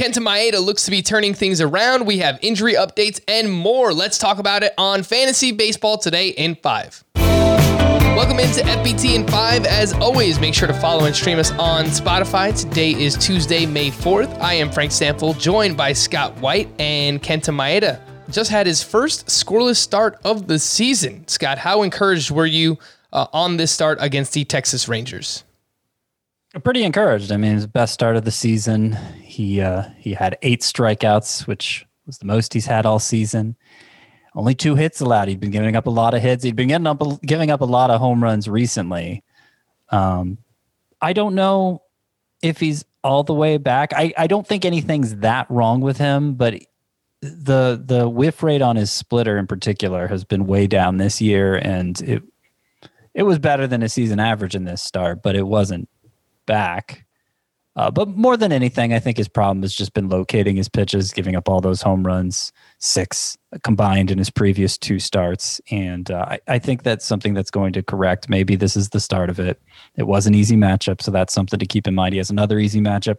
Kenta Maeda looks to be turning things around. We have injury updates and more. Let's talk about it on Fantasy Baseball Today in 5. Welcome into FBT in 5. As always, make sure to follow and stream us on Spotify. Today is Tuesday, May 4th. I am Frank Sample, joined by Scott White and Kenta Maeda. Just had his first scoreless start of the season. Scott, how encouraged were you on this start against the Texas Rangers? Pretty encouraged. I mean, it was the best start of the season. He had 8 strikeouts, which was the most he's had all season. Only 2 hits allowed. He'd been giving up a lot of hits. He'd been giving up a lot of home runs recently. I don't know if he's all the way back. I don't think anything's that wrong with him, but the whiff rate on his splitter in particular has been way down this year, and it was better than his season average in this start, but it wasn't back. But more than anything, I think his problem has just been locating his pitches, giving up all those home runs, 6 combined in his previous 2 starts. And I think that's something that's going to correct. Maybe this is the start of it. It was an easy matchup, so that's something to keep in mind. He has another easy matchup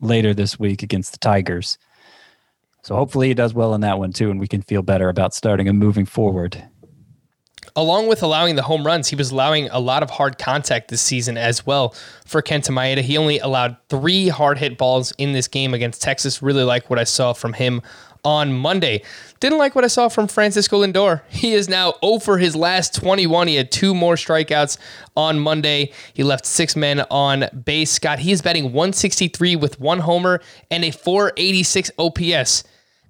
later this week against the Tigers. So hopefully he does well in that one too, and we can feel better about starting him moving forward. Along with allowing the home runs, he was allowing a lot of hard contact this season as well for Kenta Maeda. He only allowed 3 hard hit balls in this game against Texas. Really like what I saw from him on Monday. Didn't like what I saw from Francisco Lindor. He is now 0 for his last 21. He had 2 more strikeouts on Monday. He left 6 men on base. Scott, he is batting 163 with 1 homer and a 486 OPS.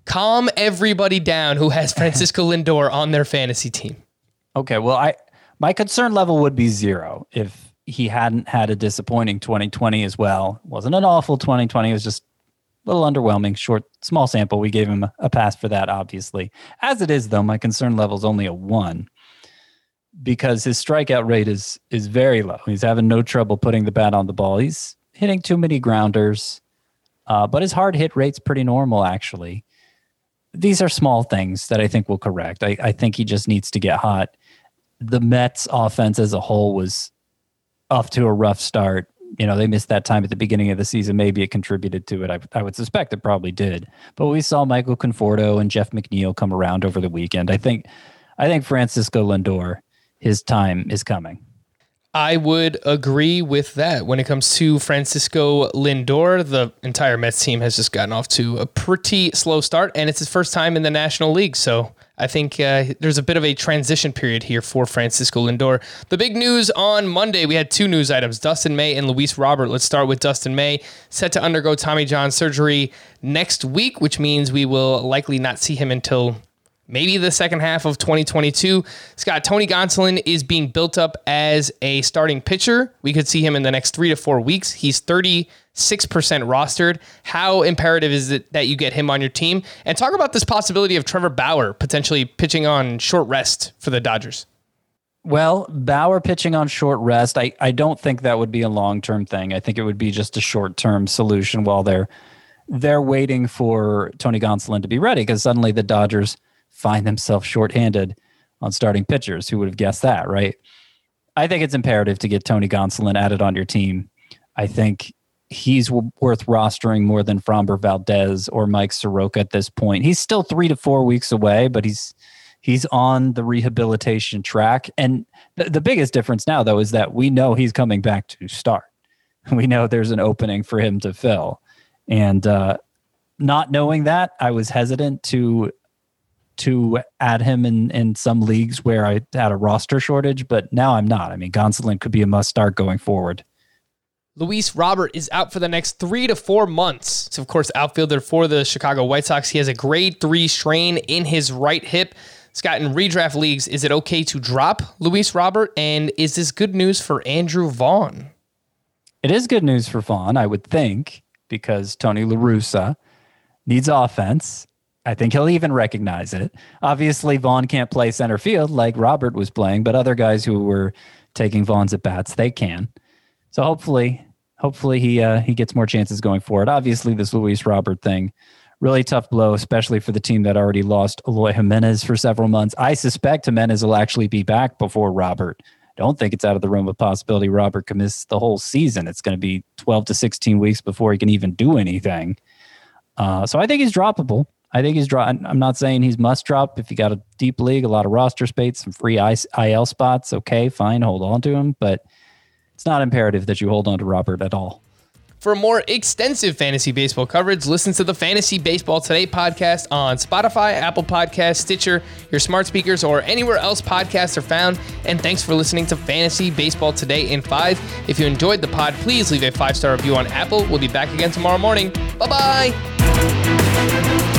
Calm everybody down who has Francisco Lindor on their fantasy team. Okay, well, my concern level would be 0 if he hadn't had a disappointing 2020 as well. It wasn't an awful 2020. It was just a little underwhelming, small sample. We gave him a pass for that, obviously. As it is, though, my concern level is only a 1 because his strikeout rate is very low. He's having no trouble putting the bat on the ball. He's hitting too many grounders, but his hard hit rate's pretty normal, actually. These are small things that I think will correct. I think he just needs to get hot. The Mets offense as a whole was off to a rough start. You know, they missed that time at the beginning of the season. Maybe it contributed to it. I would suspect it probably did. But we saw Michael Conforto and Jeff McNeil come around over the weekend. I think Francisco Lindor, his time is coming. I would agree with that. When it comes to Francisco Lindor, the entire Mets team has just gotten off to a pretty slow start, and it's his first time in the National League. So I think there's a bit of a transition period here for Francisco Lindor. The big news on Monday, we had 2 news items, Dustin May and Luis Robert. Let's start with Dustin May, set to undergo Tommy John surgery next week, which means we will likely not see him until maybe the second half of 2022. Scott, Tony Gonsolin is being built up as a starting pitcher. We could see him in the next 3 to 4 weeks. He's 36% rostered. How imperative is it that you get him on your team? And talk about this possibility of Trevor Bauer potentially pitching on short rest for the Dodgers. Well, Bauer pitching on short rest, I don't think that would be a long-term thing. I think it would be just a short-term solution while they're waiting for Tony Gonsolin to be ready, because suddenly the Dodgers find themselves shorthanded on starting pitchers. Who would have guessed that, right? I think it's imperative to get Tony Gonsolin added on your team. I think he's worth rostering more than Framber Valdez or Mike Soroka at this point. He's still 3 to 4 weeks away, but he's on the rehabilitation track. And the biggest difference now, though, is that we know he's coming back to start. We know there's an opening for him to fill. And not knowing that, I was hesitant to add him in some leagues where I had a roster shortage, but now I'm not. I mean, Gonsolin could be a must-start going forward. Luis Robert is out for the next 3 to 4 months. He's, of course, outfielder for the Chicago White Sox. He has a grade 3 strain in his right hip. Scott, in redraft leagues, is it okay to drop Luis Robert? And is this good news for Andrew Vaughn? It is good news for Vaughn, I would think, because Tony La Russa needs offense. I think he'll even recognize it. Obviously, Vaughn can't play center field like Robert was playing, but other guys who were taking Vaughn's at-bats, they can. So hopefully he gets more chances going forward. Obviously, this Luis Robert thing, really tough blow, especially for the team that already lost Eloy Jimenez for several months. I suspect Jimenez will actually be back before Robert. Don't think it's out of the realm of possibility Robert could miss the whole season. It's going to be 12 to 16 weeks before he can even do anything. So I think he's droppable. I think he's I'm not saying he's must drop. If you got a deep league, a lot of roster space, some free IL spots, okay, fine, hold on to him. But it's not imperative that you hold on to Robert at all. For more extensive fantasy baseball coverage, listen to the Fantasy Baseball Today podcast on Spotify, Apple Podcasts, Stitcher, your smart speakers, or anywhere else podcasts are found. And thanks for listening to Fantasy Baseball Today in 5. If you enjoyed the pod, please leave a 5-star review on Apple. We'll be back again tomorrow morning. Bye-bye.